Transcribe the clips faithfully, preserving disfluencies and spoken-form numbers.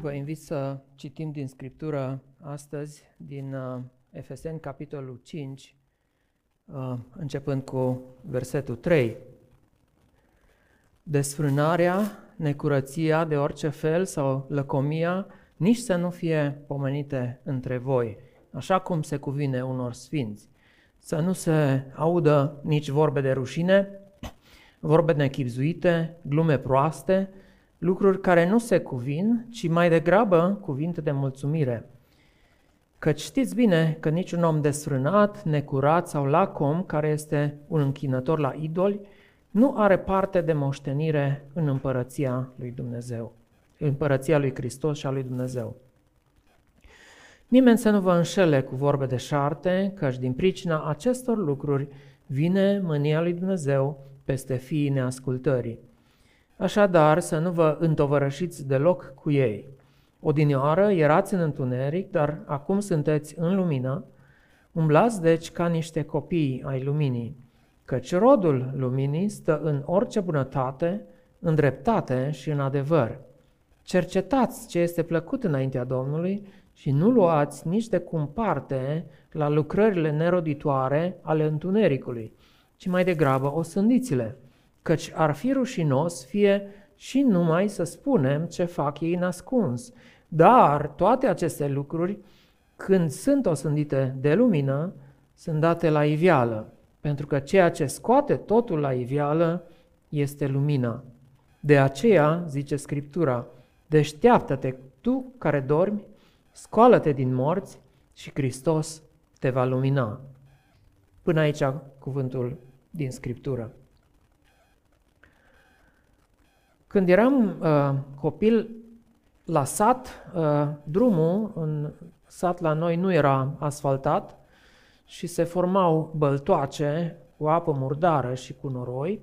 Vă invit să citim din Scriptură astăzi, din Efeseni, capitolul cinci, începând cu versetul trei. Desfrânarea, necurăția de orice fel sau lăcomia, nici să nu fie pomenite între voi, așa cum se cuvine unor sfinți. Să nu se audă nici vorbe de rușine, vorbe nechipzuite, glume proaste, lucruri care nu se cuvin, ci mai degrabă cuvinte de mulțumire. Căci știți bine că niciun om desfrânat, necurat sau lacom, care este un închinător la idoli, nu are parte de moștenire în împărăția lui Dumnezeu, împărăția lui Hristos și a lui Dumnezeu. Nimeni să nu vă înșele cu vorbe de șarte, căci din pricina acestor lucruri vine mânia lui Dumnezeu peste fiii neascultării. Așadar, să nu vă întovărășiți deloc cu ei. Odinioară erați în întuneric, dar acum sunteți în lumină. Umblați deci ca niște copii ai luminii, căci rodul luminii stă în orice bunătate, în dreptate și în adevăr. Cercetați ce este plăcut înaintea Domnului și nu luați nici de cum parte la lucrările neroditoare ale întunericului, ci mai degrabă osândiți-le. Căci ar fi rușinos fie și numai să spunem ce fac ei ascuns. Dar toate aceste lucruri, când sunt osândite de lumină, sunt date la iveală, pentru că ceea ce scoate totul la iveală este lumina. De aceea, zice Scriptura, deșteaptă-te tu care dormi, scoală-te din morți și Hristos te va lumina. Până aici cuvântul din Scriptură. Când eram uh, copil la sat, uh, drumul în sat la noi nu era asfaltat și se formau băltoace cu apă murdară și cu noroi.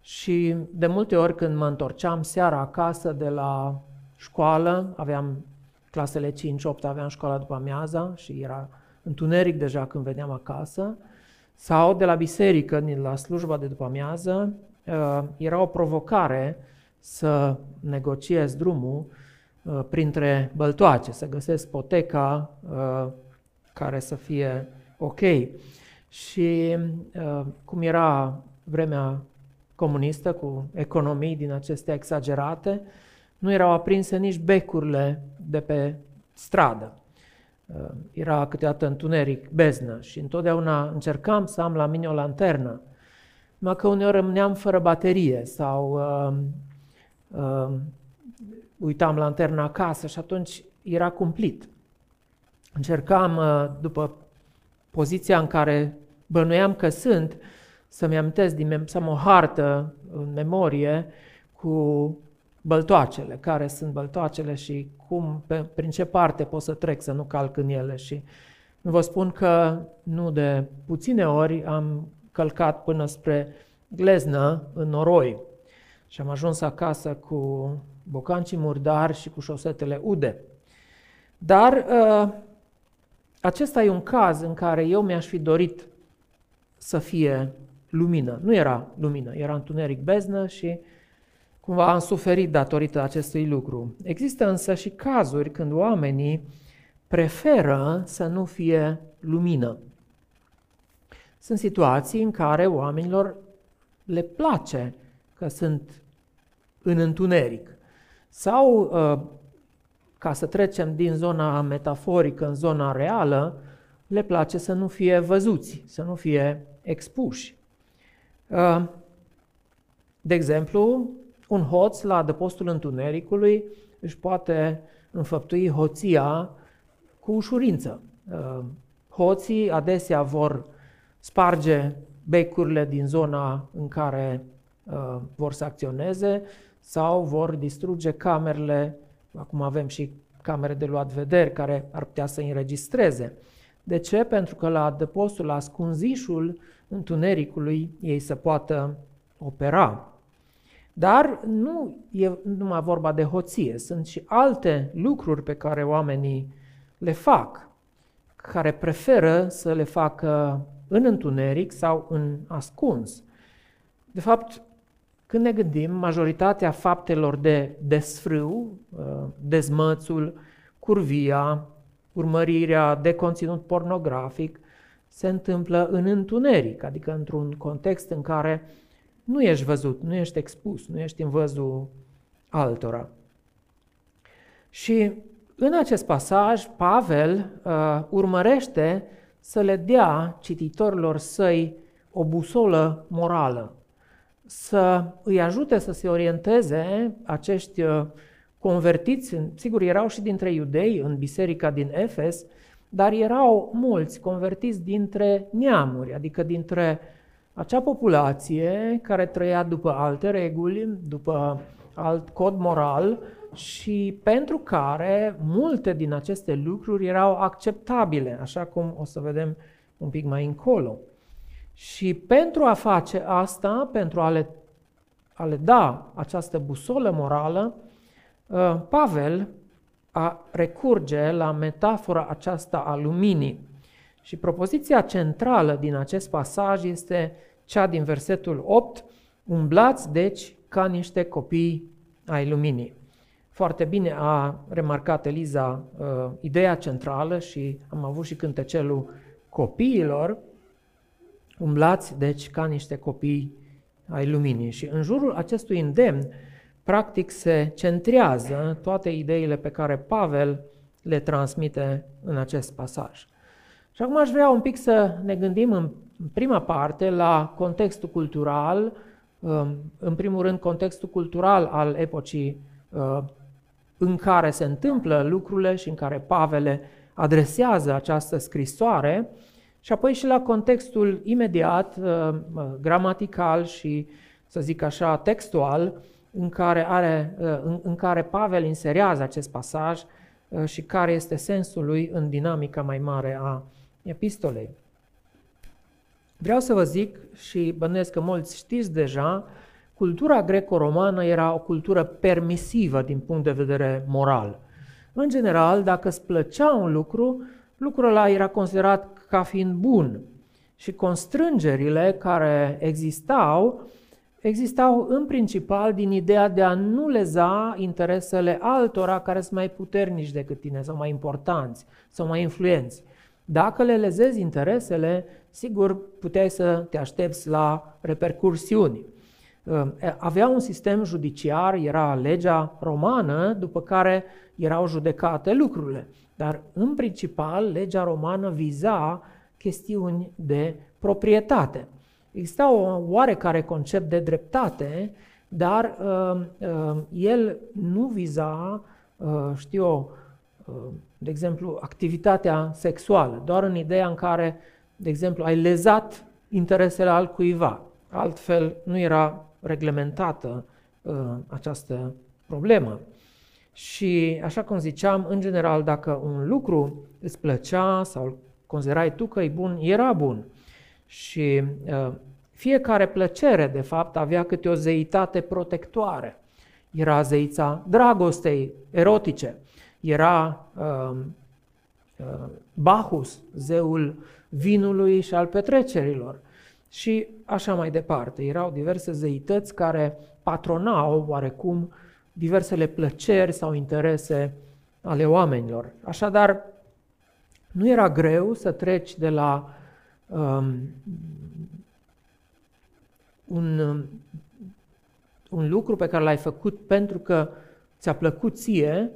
Și de multe ori când mă întorceam seara acasă de la școală, aveam clasele cinci opt, aveam școala după amiaza și era întuneric deja când veneam acasă, sau de la biserică, la slujba de după amiază, era o provocare să negociez drumul printre băltoace, să găsesc poteca care să fie ok. Și cum era vremea comunistă cu economii din acestea exagerate, nu erau aprinse nici becurile de pe stradă. Era câteodată întuneric, beznă și întotdeauna încercam să am la mine o lanternă. Numai că uneori rămâneam fără baterie sau uh, uh, uitam lanterna acasă și atunci era cumplit. Încercam, uh, după poziția în care bănuiam că sunt, să-mi amintesc, din mem- să am o hartă în memorie cu băltoacele, care sunt băltoacele și cum, pe, prin ce parte pot să trec să nu calc în ele. Și vă spun că nu de puține ori am călcat până spre gleznă în noroi și am ajuns acasă cu bocancii murdari și cu șosetele ude. Dar acesta e un caz în care eu mi-aș fi dorit să fie lumină. Nu era lumină, era întuneric, beznă și cumva am suferit datorită acestui lucru. Există însă și cazuri când oamenii preferă să nu fie lumină. Sunt situații în care oamenilor le place că sunt în întuneric. Sau, ca să trecem din zona metaforică în zona reală, le place să nu fie văzuți, să nu fie expuși. De exemplu, un hoț la adăpostul întunericului își poate înfăptui hoția cu ușurință. Hoții adesea vor sparge becurile din zona în care uh, vor să acționeze sau vor distruge camerele. Acum avem și camere de luat vederi care ar putea să înregistreze. De ce? Pentru că la adăpostul, la ascunzișul întunericului, ei se poată opera. Dar nu e numai vorba de hoție, sunt și alte lucruri pe care oamenii le fac, care preferă să le facă în întuneric sau în ascuns. De fapt, Când ne gândim, majoritatea faptelor de desfrâu, dezmățul, curvia, urmărirea de conținut pornografic, se întâmplă în întuneric, adică într-un context în care nu ești văzut, nu ești expus, nu ești în văzul altora. Și în acest pasaj, Pavel uh, urmărește să le dea cititorilor săi o busolă morală, să îi ajute să se orienteze acești uh, convertiți. Sigur, erau și dintre iudei în biserica din Efes, dar erau mulți convertiți dintre neamuri, adică dintre acea populație care trăia după alte reguli, după alt cod moral, și pentru care multe din aceste lucruri erau acceptabile, așa cum o să vedem un pic mai încolo. Și pentru a face asta, pentru a le, a le da această busolă morală, Pavel a recurge la metafora aceasta a luminii. Și propoziția centrală din acest pasaj este cea din versetul opt, umblați deci ca niște copii ai luminii. Foarte bine a remarcat Eliza uh, ideea centrală și am avut și cântecelul copiilor. Umblați deci ca niște copii ai luminii. Și în jurul acestui îndemn, practic, se centrează toate ideile pe care Pavel le transmite în acest pasaj. Și acum aș vrea un pic să ne gândim în prima parte la contextul cultural, în primul rând contextul cultural al epocii în care se întâmplă lucrurile și în care Pavel le adresează această scrisoare, și apoi și la contextul imediat, gramatical și, să zic așa, textual, în care, are, în, în care Pavel inserează acest pasaj și care este sensul lui în dinamica mai mare a epistolei. Vreau să vă zic, și bănuiesc că mulți știți deja, cultura greco-romană era o cultură permisivă din punct de vedere moral. În general, dacă îți plăcea un lucru, lucrul ăla era considerat ca fiind bun și constrângerile care existau Existau în principal din ideea de a nu leza interesele altora care sunt mai puternici decât tine sau mai importanți sau mai influenți. Dacă le lezezi interesele, sigur puteai să te aștepți la repercursiuni. Avea un sistem judiciar, era legea romană, după care erau judecate lucrurile. Dar în principal legea romană viza chestiuni de proprietate. Exista o oarecare concept de dreptate, dar uh, uh, el nu viza, uh, știu, uh, de exemplu, activitatea sexuală, doar în ideea în care, de exemplu, ai lezat interesele altcuiva. Altfel nu era reglementată uh, această problemă. Și, așa cum ziceam, în general, dacă un lucru îți plăcea sau îl considerai tu că e bun, era bun. Și uh, fiecare plăcere, de fapt, avea câte o zeitate protectoare. Era zeița dragostei erotice, era uh, uh, Bacchus, zeul vinului și al petrecerilor și așa mai departe. Erau diverse zeități care patronau oarecum diversele plăceri sau interese ale oamenilor. Așadar, nu era greu să treci de la Um, un, un lucru pe care l-ai făcut pentru că ți-a plăcut ție,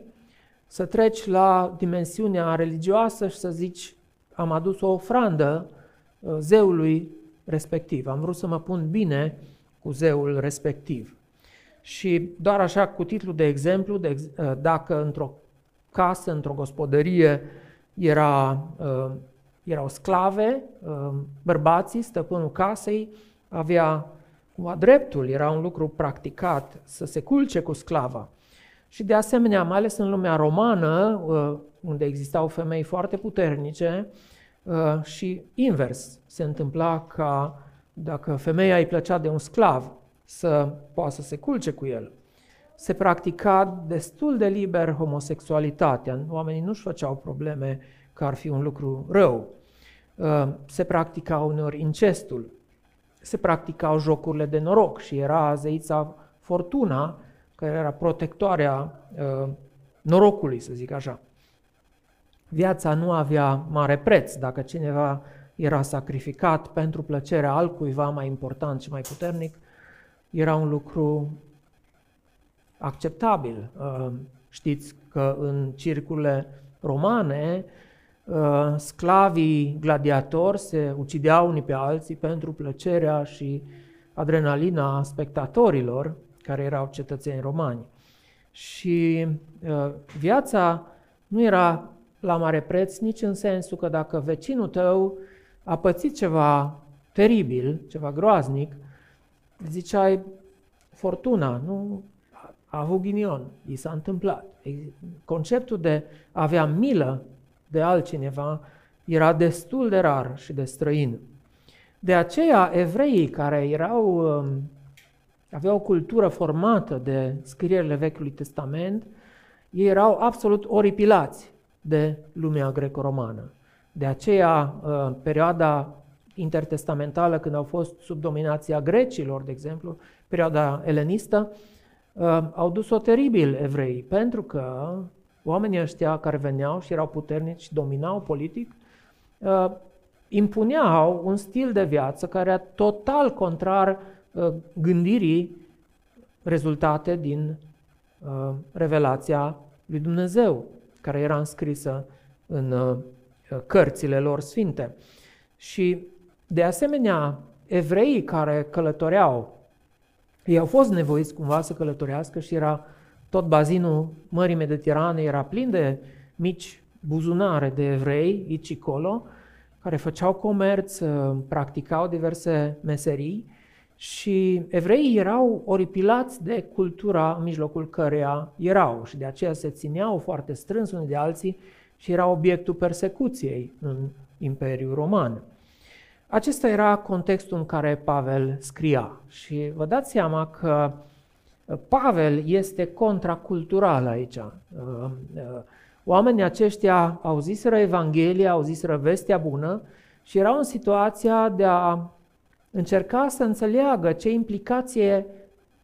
să treci la dimensiunea religioasă și să zici am adus o ofrandă zeului respectiv, am vrut să mă pun bine cu zeul respectiv. Și doar așa, cu titlu de exemplu, de, dacă într-o casă, într-o gospodărie era uh, Erau sclave, bărbații, stăpânul casei avea dreptul, era un lucru practicat să se culce cu sclava. Și de asemenea, mai ales în lumea romană, unde existau femei foarte puternice, și invers, se întâmpla ca dacă femeia îi plăcea de un sclav să poată să se culce cu el. Se practica destul de liber homosexualitatea, oamenii nu-și făceau probleme că ar fi un lucru rău. Se practica uneori incestul. se practicau jocurile de noroc și era zeița Fortuna, care era protectoarea uh, norocului, să zic așa. Viața nu avea mare preț. Dacă cineva era sacrificat pentru plăcerea altcuiva mai important și mai puternic, era un lucru acceptabil. Uh, știți că în circurile romane, uh, sclavii gladiatori se ucideau unii pe alții pentru plăcerea și adrenalina spectatorilor, care erau cetățeni romani. Și uh, viața nu era la mare preț nici în sensul că dacă vecinul tău a pățit ceva teribil, ceva groaznic, ziceai, Fortuna, nu a avut ghinion, i s-a întâmplat. Conceptul de a avea milă de altcineva era destul de rar și de străin. De aceea evreii care erau, aveau o cultură formată de scrierile Vechiului Testament, ei erau absolut oripilați de lumea greco-romană. De aceea, perioada intertestamentală, când au fost sub dominația grecilor, de exemplu, perioada elenistă, au dus-o teribil evrei, pentru că oamenii ăștia care veneau și erau puternici și dominau politic, impuneau un stil de viață care era total contrar gândirii rezultate din revelația lui Dumnezeu, care era înscrisă în cărțile lor sfinte. Și de asemenea, evreii care călătoreau, ei au fost nevoiți cumva să călătorească și era tot bazinul Mării Mediterane, era plin de mici buzunare de evrei, aici și acolo, care făceau comerț, practicau diverse meserii și evreii erau oripilați de cultura în mijlocul căreia erau și de aceea se țineau foarte strâns unii de alții și era obiectul persecuției în Imperiul Roman. Acesta era contextul în care Pavel scria și vă dați seama că Pavel este contracultural aici. Oamenii aceștia auziseră Evanghelia, auziseră vestea bună și erau în situația de a încerca să înțeleagă ce implicație,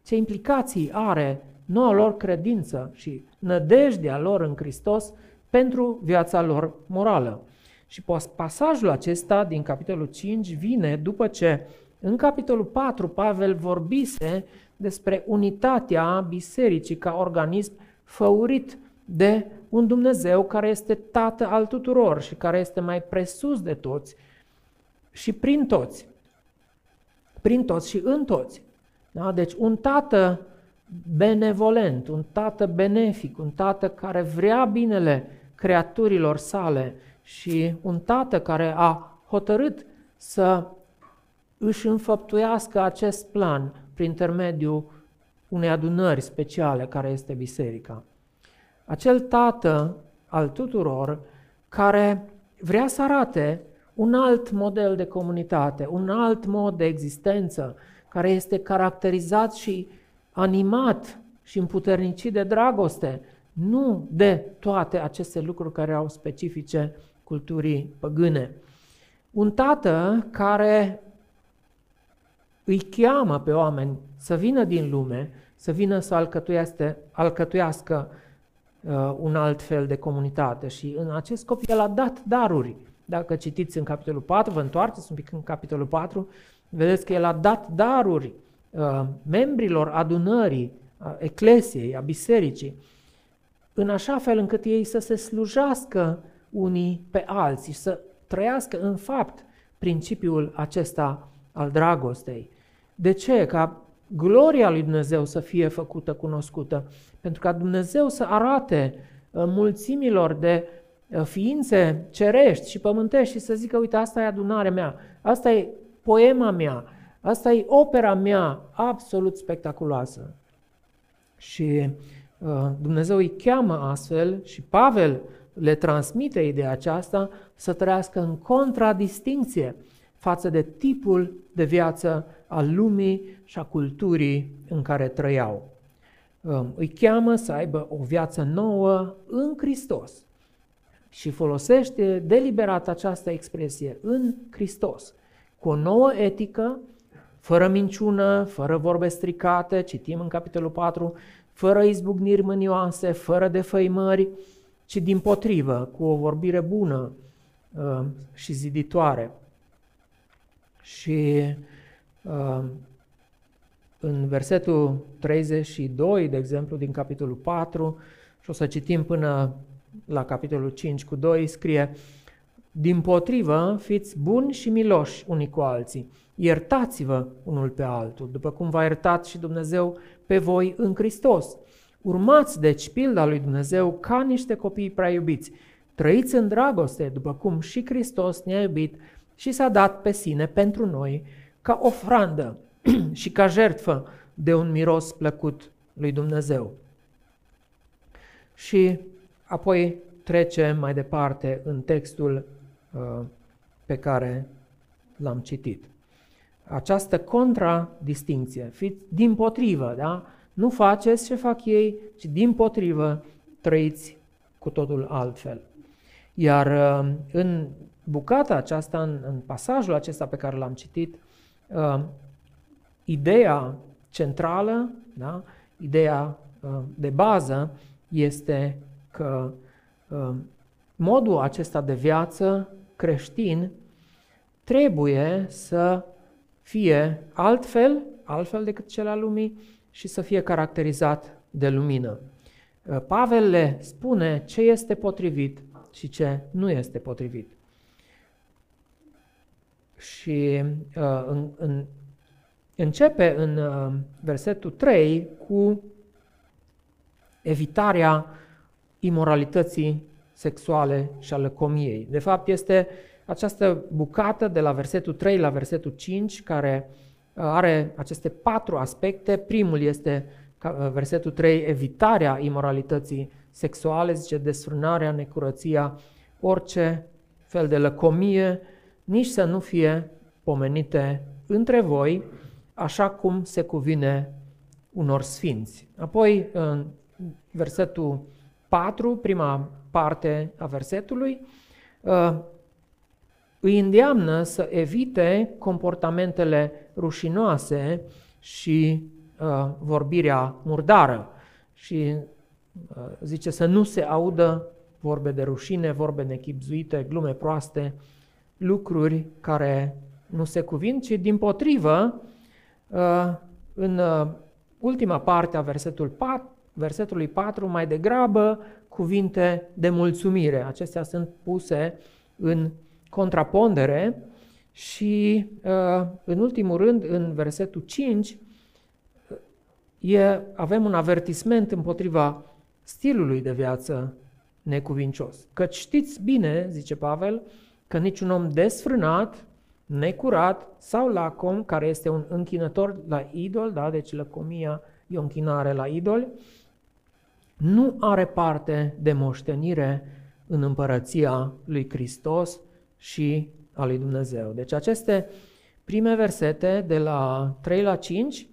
ce implicații are noua lor credință și nădejdea lor în Hristos pentru viața lor morală. Și pasajul acesta din capitolul cinci vine după ce în capitolul patru Pavel vorbise despre unitatea bisericii ca organism făurit de un Dumnezeu care este Tată al tuturor și care este mai presus de toți și prin toți. Prin toți și în toți. Da? Deci un Tată benevolent, un Tată benefic, un Tată care vrea binele creaturilor sale și un Tată care a hotărât să își înfăptuiască acest plan prin intermediul unei adunări speciale care este biserica. Acel Tată al tuturor care vrea să arate un alt model de comunitate, un alt mod de existență care este caracterizat și animat și împuternicit de dragoste, nu de toate aceste lucruri care au specifice culturii păgâne. Un Tată care îi cheamă pe oameni să vină din lume, să vină să alcătuiască, alcătuiască uh, un alt fel de comunitate și în acest scop El a dat daruri. Dacă citiți în capitolul patru, vă întoarceți un pic în capitolul patru, vedeți că El a dat daruri uh, membrilor adunării, a eclesiei, a bisericii, în așa fel încât ei să se slujească unii pe alții, să trăiască în fapt principiul acesta al dragostei. De ce? Ca gloria lui Dumnezeu să fie făcută cunoscută, pentru ca Dumnezeu să arate mulțimilor de ființe cerești și pământești și să zică, uite, asta e adunarea mea, asta e poema mea, asta e opera mea absolut spectaculoasă. Și Dumnezeu îi cheamă astfel și Pavel le transmite ideea aceasta să trăiască în contradistinție față de tipul de viață al lumii și a culturii în care trăiau. Îi cheamă să aibă o viață nouă în Hristos și folosește deliberat această expresie, în Hristos, cu o nouă etică fără minciună, fără vorbe stricate, citim în capitolul patru, fără izbucniri mânioase, fără defăimări, ci dimpotrivă, cu o vorbire bună uh, și ziditoare. Și uh, în versetul treizeci și doi, de exemplu, din capitolul patru, și o să citim până la capitolul cinci cu doi, scrie: dimpotrivă, fiți buni și miloși unii cu alții, iertați-vă unul pe altul, după cum v-a iertat și Dumnezeu pe voi în Hristos. Urmați deci pilda lui Dumnezeu ca niște copii prea iubiți, trăiți în dragoste, după cum și Hristos ne-a iubit și s-a dat pe sine pentru noi ca ofrandă și ca jertfă de un miros plăcut lui Dumnezeu. Și apoi trecem mai departe în textul uh, pe care l-am citit. Această contradistincție, fiți dimpotrivă, da? Nu faceți ce fac ei, ci dimpotrivă trăiți cu totul altfel. Iar uh, în bucata aceasta, în, în pasajul acesta pe care l-am citit, uh, ideea centrală, da? Ideea uh, de bază este că uh, modul acesta de viață creștin trebuie să fie altfel, altfel decât cel al lumii și să fie caracterizat de lumină. Uh, Pavel le spune ce este potrivit și ce nu este potrivit. Și uh, în, în, începe în uh, versetul trei cu evitarea imoralității sexuale și a lăcomiei. De fapt, este această bucată de la versetul trei la versetul cinci, care are aceste patru aspecte. Primul este versetul trei, evitarea imoralității sexuale, zice desfrânarea, necurăția, orice fel de lăcomie, nici să nu fie pomenite între voi, așa cum se cuvine unor sfinți. Apoi, în versetul patru, prima parte a versetului, îi îndeamnă să evite comportamentele rușinoase și vorbirea murdară. Și zice să nu se audă vorbe de rușine, vorbe nechibzuite, glume proaste, lucruri care nu se cuvin, ci dimpotrivă, în ultima parte a versetului patru, versetului patru, mai degrabă cuvinte de mulțumire. Acestea sunt puse în contrapondere și, în ultimul rând, în versetul cinci, e, avem un avertisment împotriva stilului de viață necuvincios. Căci știți bine, zice Pavel, că niciun om desfrânat, necurat sau lacom, care este un închinător la idol, da? Deci lăcomia e o închinare la idol, nu are parte de moștenire în împărăția lui Hristos și a lui Dumnezeu. Deci aceste prime versete, de la trei la cinci,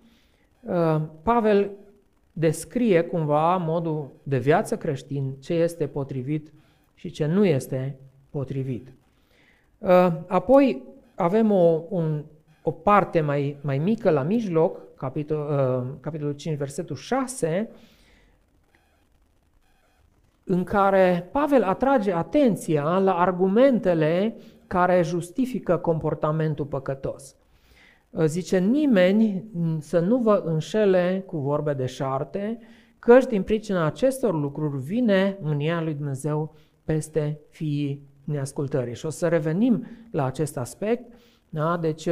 Pavel descrie cumva modul de viață creștin, ce este potrivit și ce nu este potrivit. Apoi avem o, un, o parte mai, mai mică la mijloc, capitol, uh, capitolul cinci, versetul șase, în care Pavel atrage atenția la argumentele care justifică comportamentul păcătos. Zice: nimeni să nu vă înșele cu vorbe deșarte, căci din pricina acestor lucruri vine mânia lui Dumnezeu peste fiii neascultării. Și o să revenim la acest aspect. Da? Deci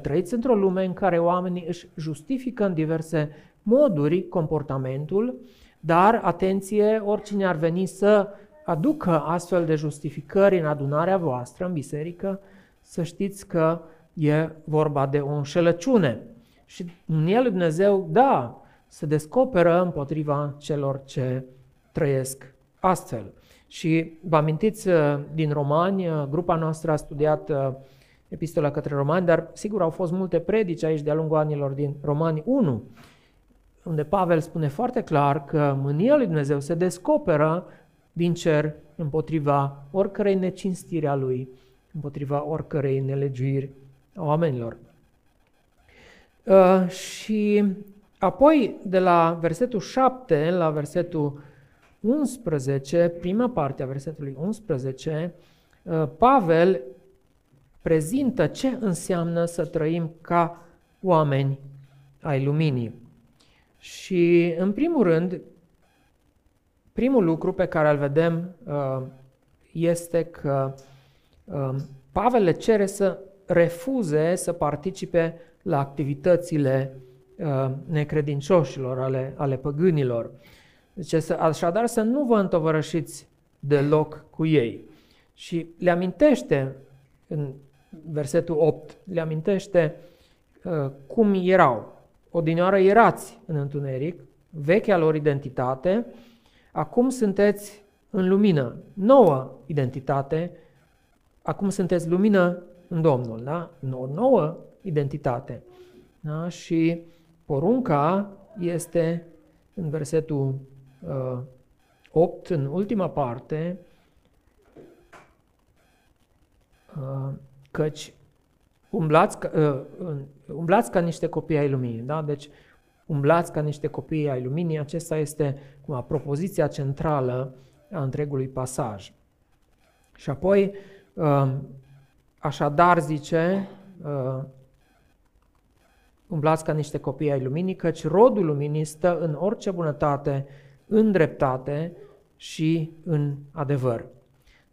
trăiți într-o lume în care oamenii își justifică în diverse moduri comportamentul, dar, atenție, oricine ar veni să aducă astfel de justificări în adunarea voastră, în biserică, să știți că e vorba de o înșelăciune. Și în el Dumnezeu, da, se descoperă împotriva celor ce trăiesc astfel. Și vă amintiți din Romani, grupa noastră a studiat Epistola către Romani, dar sigur au fost multe predici aici de-a lungul anilor din Romani unu, unde Pavel spune foarte clar că mânia lui Dumnezeu se descoperă din cer împotriva oricărei necinstiri a lui, împotriva oricărei nelegiuiri a oamenilor. Uh, și apoi, de la versetul șapte la versetul unsprezece, prima parte a versetului unsprezece, uh, Pavel prezintă ce înseamnă să trăim ca oameni ai luminii. Și, în primul rând, primul lucru pe care îl vedem uh, este că uh, Pavel le cere să refuze să participe la activitățile uh, necredincioșilor, ale, ale păgânilor. Deci, să, așadar, să nu vă întovărășiți deloc cu ei. Și le amintește, în versetul opt, le amintește uh, cum erau. Odinioară erați în întuneric, vechea lor identitate, acum sunteți în lumină, nouă identitate, acum sunteți lumină în Domnul, da? O nouă identitate. Da? Și porunca este în versetul uh, opt, în ultima parte, uh, căci umblați, uh, umblați ca niște copii ai luminii. Da? Deci, umblați ca niște copii ai luminii, acesta este cum, propoziția centrală a întregului pasaj. Și apoi, uh, așadar zice, uh, umblați ca niște copii ai luminii, căci rodul luminii stă în orice bunătate, în dreptate și în adevăr.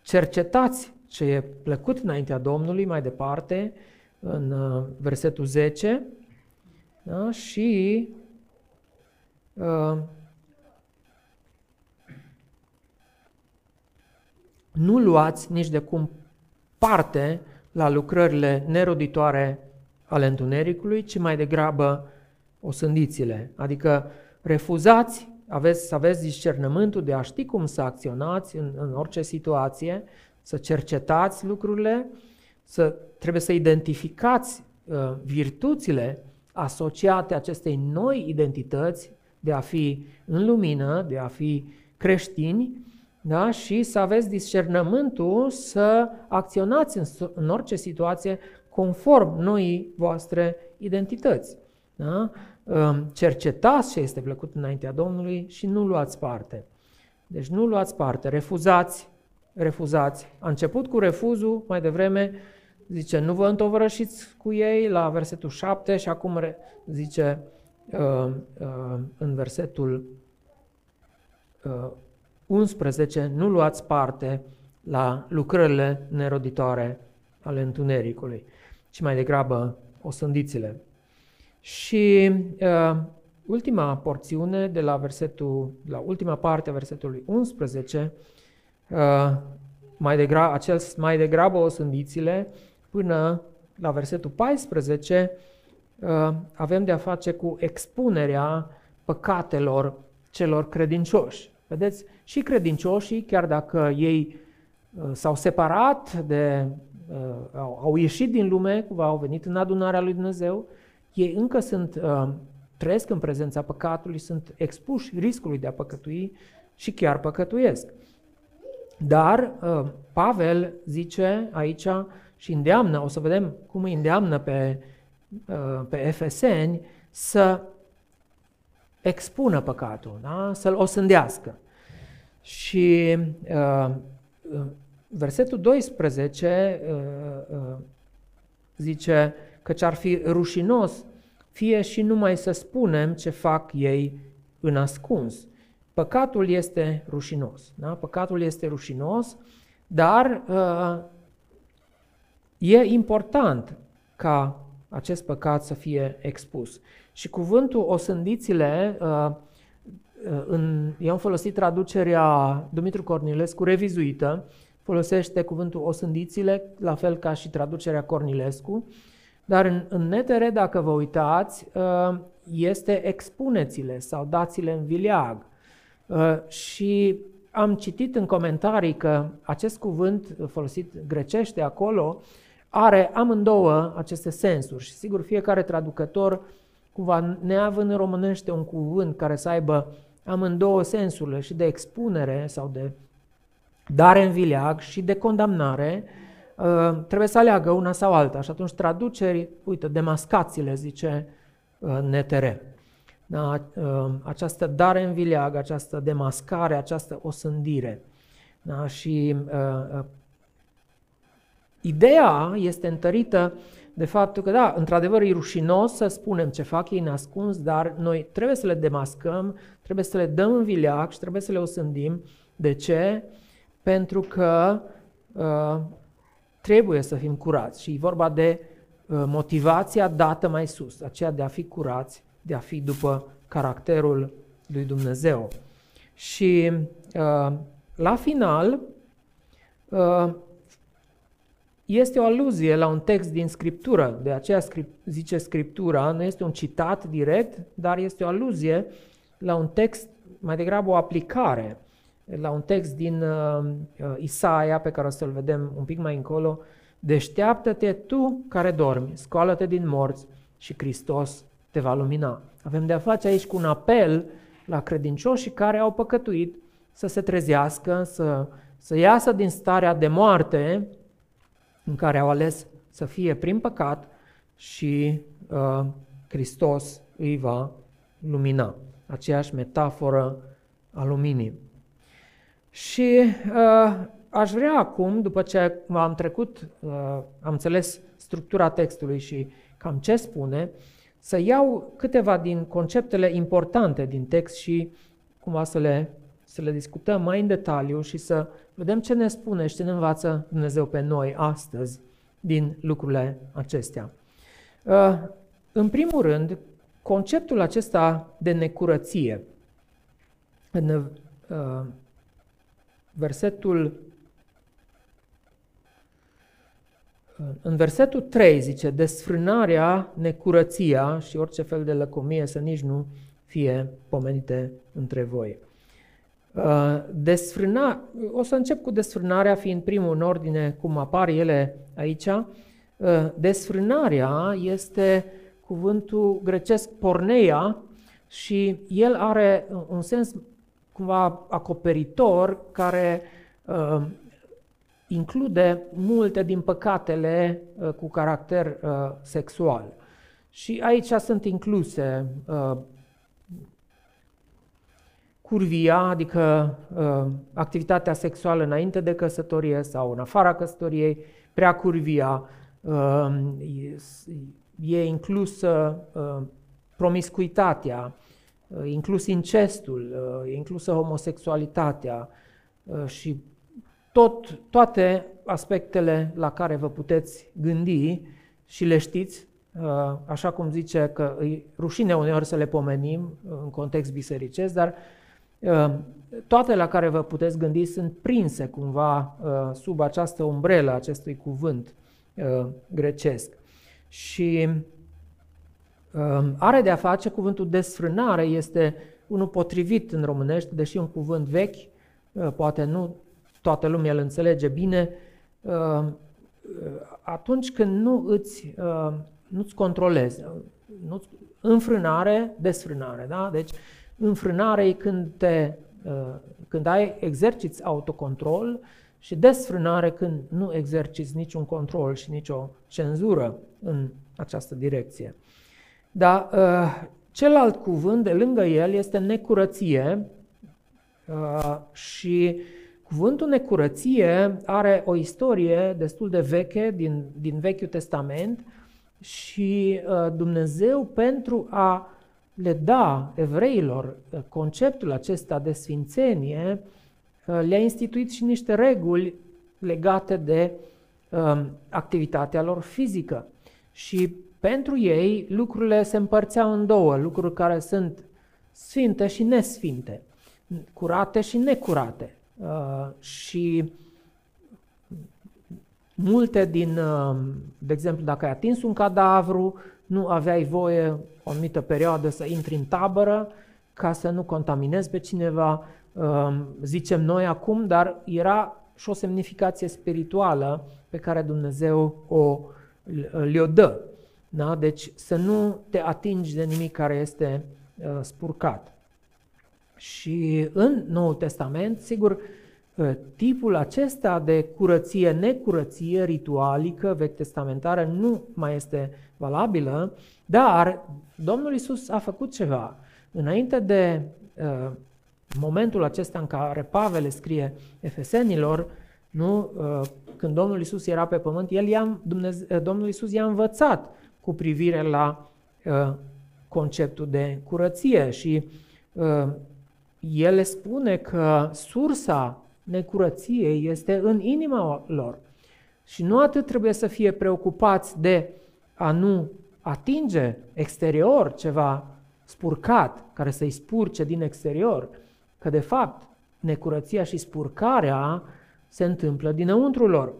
Cercetați ce e plăcut înaintea Domnului, mai departe, în uh, versetul zece, da? Și uh, nu luați nici de cum parte la lucrările neroditoare ale întunericului, ci mai degrabă osândiți-le. Adică refuzați, aveți, să aveți discernământul de a ști cum să acționați în, în orice situație, să cercetați lucrurile, să, trebuie să identificați uh, virtuțile asociate acestei noi identități de a fi în lumină, de a fi creștini, da? Și să aveți discernământul să acționați în, în orice situație conform noii voastre identități. Da? Cercetați ce este plăcut înaintea Domnului și nu luați parte. Deci nu luați parte, refuzați, refuzați. A început cu refuzul, mai devreme zice nu vă întovărășiți cu ei la versetul șapte și acum zice în versetul unsprezece, nu luați parte la lucrările neroditoare ale întunericului, ci mai degrabă osândiți-le. Și uh, ultima porțiune, de la versetul, la ultima parte a versetului unsprezece, uh, mai degrabă, acel mai degrabă osândiți-le, până la versetul paisprezece, uh, avem de a face cu expunerea păcatelor celor credincioși. Vedeți, și credincioșii, chiar dacă ei uh, s-au separat, de, uh, au, au ieșit din lume, cumva au venit în adunarea lui Dumnezeu, ei încă sunt, uh, trăiesc în prezența păcatului, sunt expuși riscului de a păcătui și chiar păcătuiesc. Dar uh, Pavel zice aici și îndeamnă, o să vedem cum îi îndeamnă pe, uh, pe efeseni să expună păcatul, da? Să-l osândească. Și uh, versetul doisprezece uh, uh, zice, căci ar fi rușinos, fie și numai să spunem ce fac ei în ascuns. Păcatul este rușinos, da? Păcatul este rușinos, dar uh, e important ca acest păcat să fie expus. Și cuvântul osândiți-le, uh, în, eu am folosit traducerea Dumitru Cornilescu revizuită, folosește cuvântul osândiți-le, la fel ca și traducerea Cornilescu, dar în, în netere, dacă vă uitați, uh, este expuneți-le sau dați-le în vileag. Uh, și am citit în comentarii că acest cuvânt folosit grecește acolo are amândouă aceste sensuri și sigur fiecare traducător cumva, neavând în românește un cuvânt care să aibă amândouă sensurile, și de expunere sau de dare în vileag și de condamnare, trebuie să aleagă una sau alta. Și atunci traduceri, uite, demascați-le, zice netere. Da? Această dare în vileag, această demascare, această osândire. Da? Și uh, ideea este întărită de faptul că, da, într-adevăr e rușinos să spunem ce fac ei ascuns, dar noi trebuie să le demascăm, trebuie să le dăm în vileag și trebuie să le osândim. De ce? Pentru că uh, trebuie să fim curați și e vorba de uh, motivația dată mai sus, aceea de a fi curați, de a fi după caracterul lui Dumnezeu. Și uh, la final uh, este o aluzie la un text din Scriptură, de aceea zice Scriptura, nu este un citat direct, dar este o aluzie la un text, mai degrabă o aplicare, la un text din uh, Isaia, pe care o să-l vedem un pic mai încolo. Deșteaptă-te tu care dormi, scoală-te din morți și Hristos te va lumina. Avem de-a face aici cu un apel la credincioșii care au păcătuit să se trezească, să, să iasă din starea de moarte în care au ales să fie prin păcat și uh, Hristos îi va lumina. Aceeași metaforă a luminii. Și uh, aș vrea acum, după ce am trecut, uh, am înțeles structura textului și cam ce spune, să iau câteva din conceptele importante din text și cumva să le, să le discutăm mai în detaliu și să vedem ce ne spune și ce ne învață Dumnezeu pe noi astăzi din lucrurile acestea. Uh, în primul rând, conceptul acesta de necurăție. În, uh, Versetul, în versetul trei zice, desfrânarea, necurăția și orice fel de lăcomie să nici nu fie pomenite între voi. Desfrâna, o să încep cu desfrânarea, fiind primul în ordine cum apar ele aici. Desfrânarea este cuvântul grecesc porneia și el are un sens cumva acoperitor, care uh, include multe din păcatele uh, cu caracter uh, sexual. Și aici sunt incluse uh, curvia, adică uh, activitatea sexuală înainte de căsătorie sau în afara căsătoriei, prea curvia, uh, e, e inclusă uh, promiscuitatea, inclus incestul, inclusă homosexualitatea și tot, toate aspectele la care vă puteți gândi și le știți, așa cum zice că îi rușine uneori să le pomenim în context bisericesc, dar toate la care vă puteți gândi sunt prinse cumva sub această umbrelă acestui cuvânt grecesc. Și are de a face, cuvântul desfrânare este unul potrivit în românești, deși un cuvânt vechi, poate nu toată lumea îl înțelege bine, atunci când nu îți, nu-ți controlezi. Nu-ți, înfrânare, desfrânare. Da? Deci înfrânare e când, te, când ai, exerciți autocontrol și desfrânare când nu exerciți niciun control și nicio cenzură în această direcție. Dar uh, celălalt cuvânt de lângă el este necurăție uh, și cuvântul necurăție are o istorie destul de veche din, din Vechiul Testament și uh, Dumnezeu, pentru a le da evreilor conceptul acesta de sfințenie, uh, le-a instituit și niște reguli legate de uh, activitatea lor fizică. Și pentru ei lucrurile se împărțeau în două, lucruri care sunt sfinte și nesfinte, curate și necurate. Uh, și multe din, uh, de exemplu, dacă ai atins un cadavru, nu aveai voie o anumită perioadă să intri în tabără ca să nu contaminezi pe cineva, uh, zicem noi acum, dar era și o semnificație spirituală pe care Dumnezeu o, le-o dă. Da? Deci să nu te atingi de nimic care este uh, spurcat. Și în Noul Testament, sigur, tipul acesta de curăție-necurăție ritualică vechi-testamentară nu mai este valabilă, dar Domnul Iisus a făcut ceva. Înainte de uh, momentul acesta în care Pavel le scrie Efesenilor, nu, uh, când Domnul Iisus era pe pământ, el i-a, Dumnezeu, Domnul Iisus i-a învățat cu privire la uh, conceptul de curăție și uh, el le spune că sursa necurăției este în inima lor. Și nu atât trebuie să fie preocupați de a nu atinge exterior ceva spurcat, care să-i spurce din exterior, că de fapt necurăția și spurcarea se întâmplă dinăuntru lor.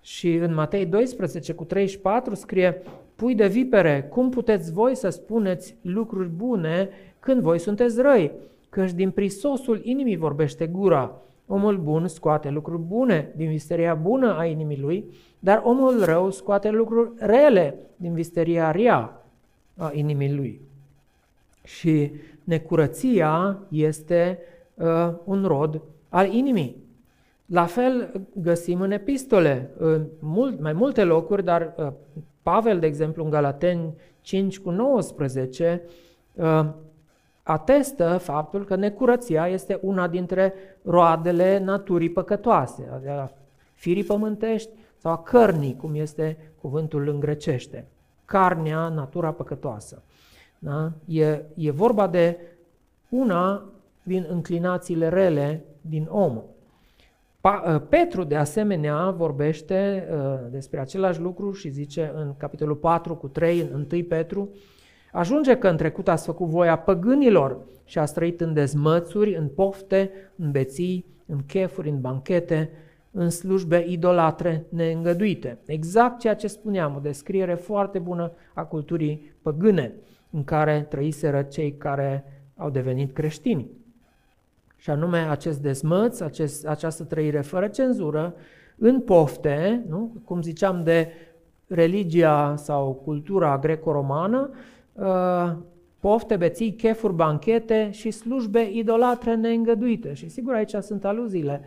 Și în Matei doisprezece cu treizeci și patru scrie: pui de vipere, cum puteți voi să spuneți lucruri bune când voi sunteți răi? Căci din prisosul inimii vorbește gura. Omul bun scoate lucruri bune din visteria bună a inimii lui, dar omul rău scoate lucruri rele din visteria rea a inimii lui. Și necurăția este uh, un rod al inimii. La fel găsim în epistole, în mult, mai multe locuri, dar uh, Pavel, de exemplu, în Galateni cinci cu nouăsprezece, uh, atestă faptul că necurăția este una dintre roadele naturii păcătoase, a firii pământești sau a cărnii, cum este cuvântul în grecește. Carnea, natura păcătoasă. Da? E, e vorba de una din înclinațiile rele din om. Pa, Petru, de asemenea, vorbește uh, despre același lucru și zice în capitolul patru cu trei, în întâi Petru, ajunge că în trecut ați făcut voia păgânilor și ați trăit în dezmățuri, în pofte, în beții, în chefuri, în banchete, în slujbe idolatre neîngăduite. Exact ceea ce spuneam, o descriere foarte bună a culturii păgâne în care trăiseră cei care au devenit creștini. Și anume acest dezmăț, acest, această trăire fără cenzură, în pofte, nu? Cum ziceam de religia sau cultura greco-romană, pofte, beții, chefuri, banchete și slujbe idolatre neîngăduite. Și sigur aici sunt aluziile.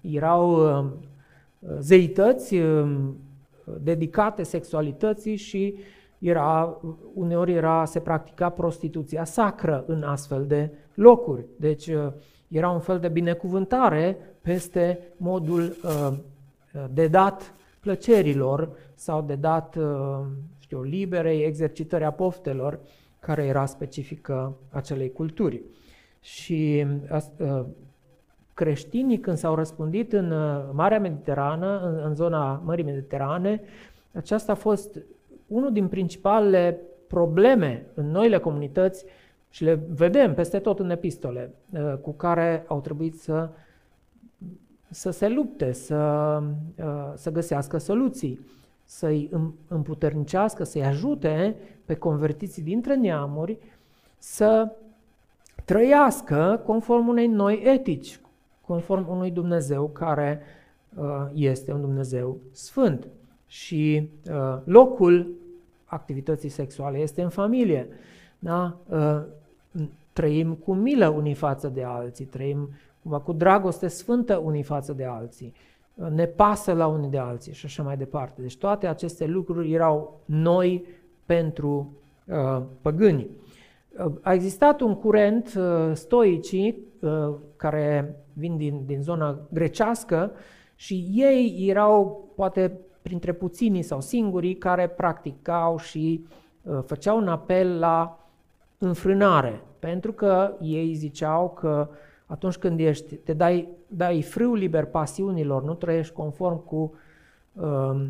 Erau zeități dedicate sexualității și era, uneori era, se practica prostituția sacră în astfel de locuri. Deci era un fel de binecuvântare peste modul de dat plăcerilor sau de dat o liberei exercitări a poftelor care era specifică acelei culturi. Și uh, creștinii când s-au răspândit în uh, Marea Mediterană, în, în zona Mării Mediterane, aceasta a fost unul din principalele probleme în noile comunități și le vedem peste tot în epistole, uh, cu care au trebuit să, să se lupte, să, uh, să găsească soluții, să-i împuternicească, să-i ajute pe convertiții dintre neamuri să trăiască conform unei noi etici, conform unui Dumnezeu care este un Dumnezeu sfânt. Și locul activității sexuale este în familie. Da? Trăim cu milă unii față de alții, trăim cumva cu dragoste sfântă unii față de alții. Ne pasă la unii de alții și așa mai departe. Deci toate aceste lucruri erau noi pentru uh, păgâni. Uh, a existat un curent, uh, stoicii, uh, care vin din, din zona grecească și ei erau poate printre puținii sau singurii care practicau și uh, făceau un apel la înfrânare. Pentru că ei ziceau că atunci când ești, te dai, dai frâu liber pasiunilor, nu trăiești conform cu uh,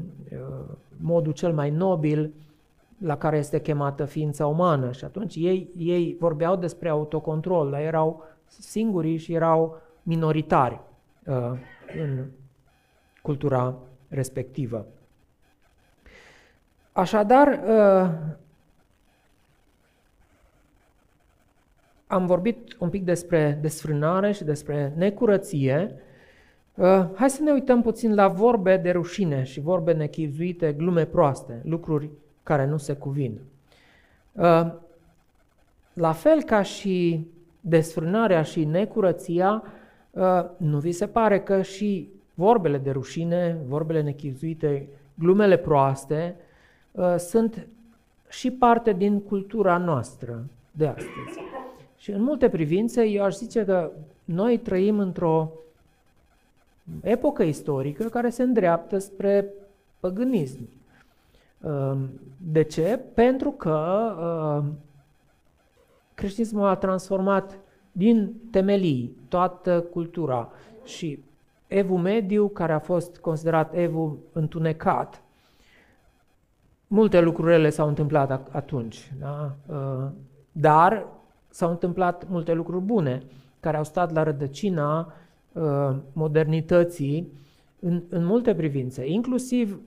modul cel mai nobil la care este chemată ființa umană. Și atunci ei, ei vorbeau despre autocontrol, dar erau singurii și erau minoritari uh, în cultura respectivă. Așadar, uh, am vorbit un pic despre desfrânare și despre necurăție. Uh, hai să ne uităm puțin la vorbe de rușine și vorbe nechibzuite, glume proaste, lucruri care nu se cuvin. Uh, la fel ca și desfrânarea și necurăția, Nu vi se pare că și vorbele de rușine, vorbele nechizuite, glumele proaste sunt și parte din cultura noastră de astăzi? Și în multe privințe eu aș zice că noi trăim într-o epocă istorică care se îndreaptă spre păgânism. De ce? Pentru că creștinismul a transformat din temelii toată cultura și evul mediu, care a fost considerat evul întunecat. Multe lucruri s-au întâmplat atunci, da? Dar s-au întâmplat multe lucruri bune care au stat la rădăcina modernității în, în multe privințe, inclusiv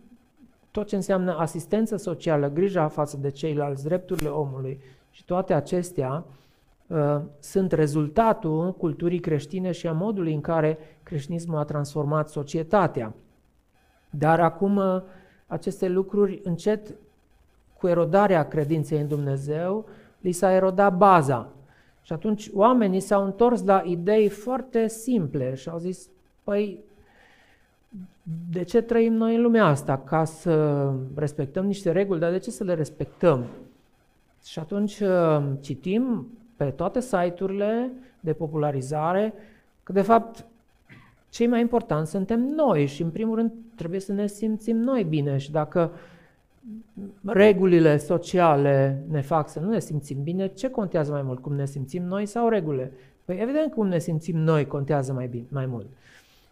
tot ce înseamnă asistență socială, grija față de ceilalți, drepturile omului și toate acestea uh, sunt rezultatul culturii creștine și a modului în care creștinismul a transformat societatea. Dar acum uh, aceste lucruri încet, cu erodarea credinței în Dumnezeu, li s-a erodat baza. Și atunci oamenii s-au întors la idei foarte simple și au zis, păi, de ce trăim noi în lumea asta? Ca să respectăm niște reguli, dar de ce să le respectăm? Și atunci citim pe toate site-urile de popularizare că, de fapt, cei mai importanti suntem noi și, în primul rând, trebuie să ne simțim noi bine. Și dacă regulile sociale ne fac să nu ne simțim bine, ce contează mai mult? Cum ne simțim noi sau regulile? Păi evident cum ne simțim noi contează mai bine, mai mult.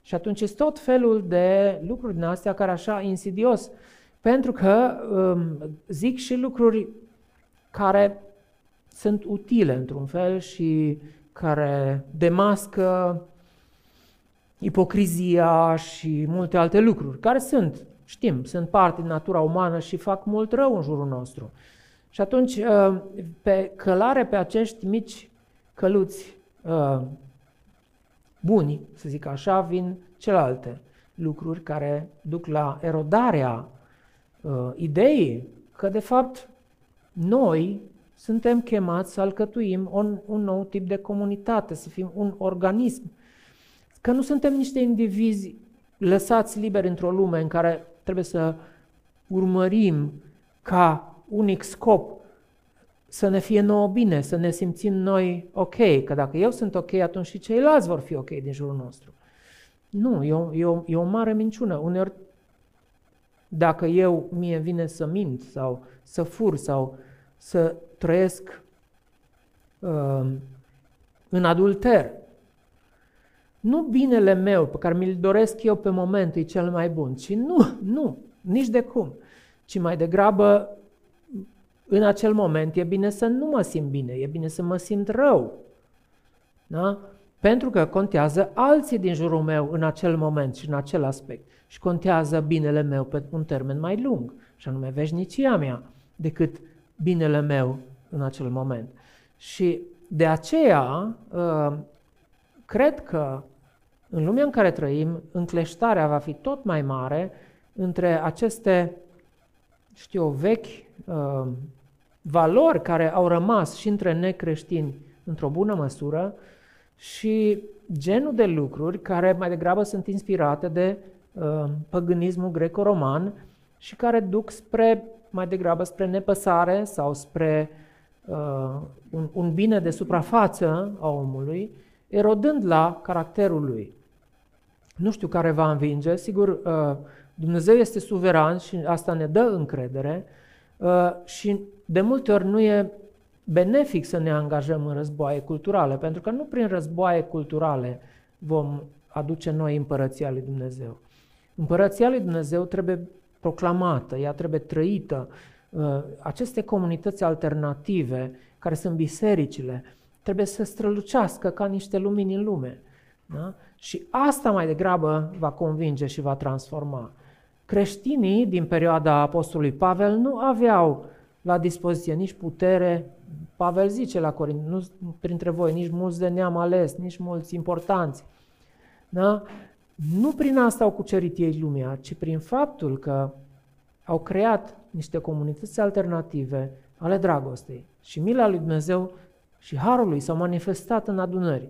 Și atunci este tot felul de lucruri din astea care așa insidios, pentru că zic și lucruri care sunt utile într-un fel și care demască ipocrizia și multe alte lucruri, care sunt, știm, sunt parte din natura umană și fac mult rău în jurul nostru. Și atunci, pe călare pe acești mici căluți buni, să zic așa, vin celelalte lucruri care duc la erodarea uh, ideii că, de fapt, noi suntem chemați să alcătuim un, un nou tip de comunitate, să fim un organism, că nu suntem niște indivizi lăsați liberi într-o lume în care trebuie să urmărim ca unic scop să ne fie nouă bine, să ne simțim noi ok, că dacă eu sunt ok, atunci și ceilalți vor fi ok din jurul nostru. Nu, e o, e o, e o mare minciună. Uneori, dacă eu mie vine să mint sau să fur sau să trăiesc uh, în adulter, nu binele meu pe care mi-l doresc eu pe moment e cel mai bun, ci nu, nu, nici de cum, ci mai degrabă în acel moment e bine să nu mă simt bine, e bine să mă simt rău. Da? Pentru că contează alții din jurul meu în acel moment și în acel aspect. Și contează binele meu pe un termen mai lung, și anume veșnicia mea, decât binele meu în acel moment. Și de aceea, cred că în lumea în care trăim, încleștarea va fi tot mai mare între aceste, știu, vechi valori care au rămas și între necreștini într-o bună măsură și genul de lucruri care mai degrabă sunt inspirate de uh, păgânismul greco-roman și care duc spre, mai degrabă spre nepăsare sau spre uh, un, un bine de suprafață a omului, erodând la caracterul lui. Nu știu care va învinge, sigur uh, Dumnezeu este suveran și asta ne dă încredere. Uh, și de multe ori nu e benefic să ne angajăm în războaie culturale, pentru că nu prin războaie culturale vom aduce noi împărăția lui Dumnezeu. Împărăția lui Dumnezeu trebuie proclamată, ea trebuie trăită. Uh, aceste comunități alternative, care sunt bisericile, trebuie să strălucească ca niște lumini în lume. Da? Și asta mai degrabă va convinge și va transforma. Creștinii din perioada apostolului Pavel nu aveau la dispoziție nici putere. Pavel zice la Corint, nu printre voi nici mulți de neam ales, nici mulți importanți. Da? Nu prin asta au cucerit ei lumea, ci prin faptul că au creat niște comunități alternative ale dragostei. Și mila lui Dumnezeu și harul lui s-au manifestat în adunări.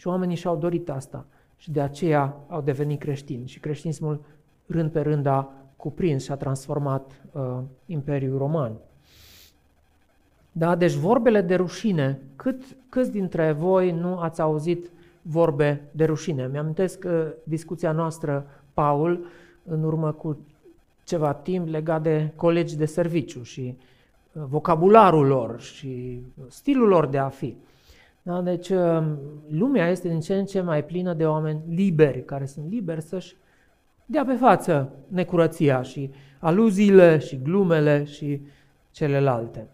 Și oamenii și-au dorit asta și de aceea au devenit creștini. Și creștinismul rând pe rând a cuprins și a transformat uh, Imperiul Roman. Da? Deci vorbele de rușine, cât, câți dintre voi nu ați auzit vorbe de rușine? Mi-amintesc uh, discuția noastră, Paul, în urmă cu ceva timp legat de colegi de serviciu și uh, vocabularul lor și stilul lor de a fi. Da? Deci uh, lumea este din ce în ce mai plină de oameni liberi, care sunt liberi să-și dea pe față necurăția și aluziile și glumele și celelalte.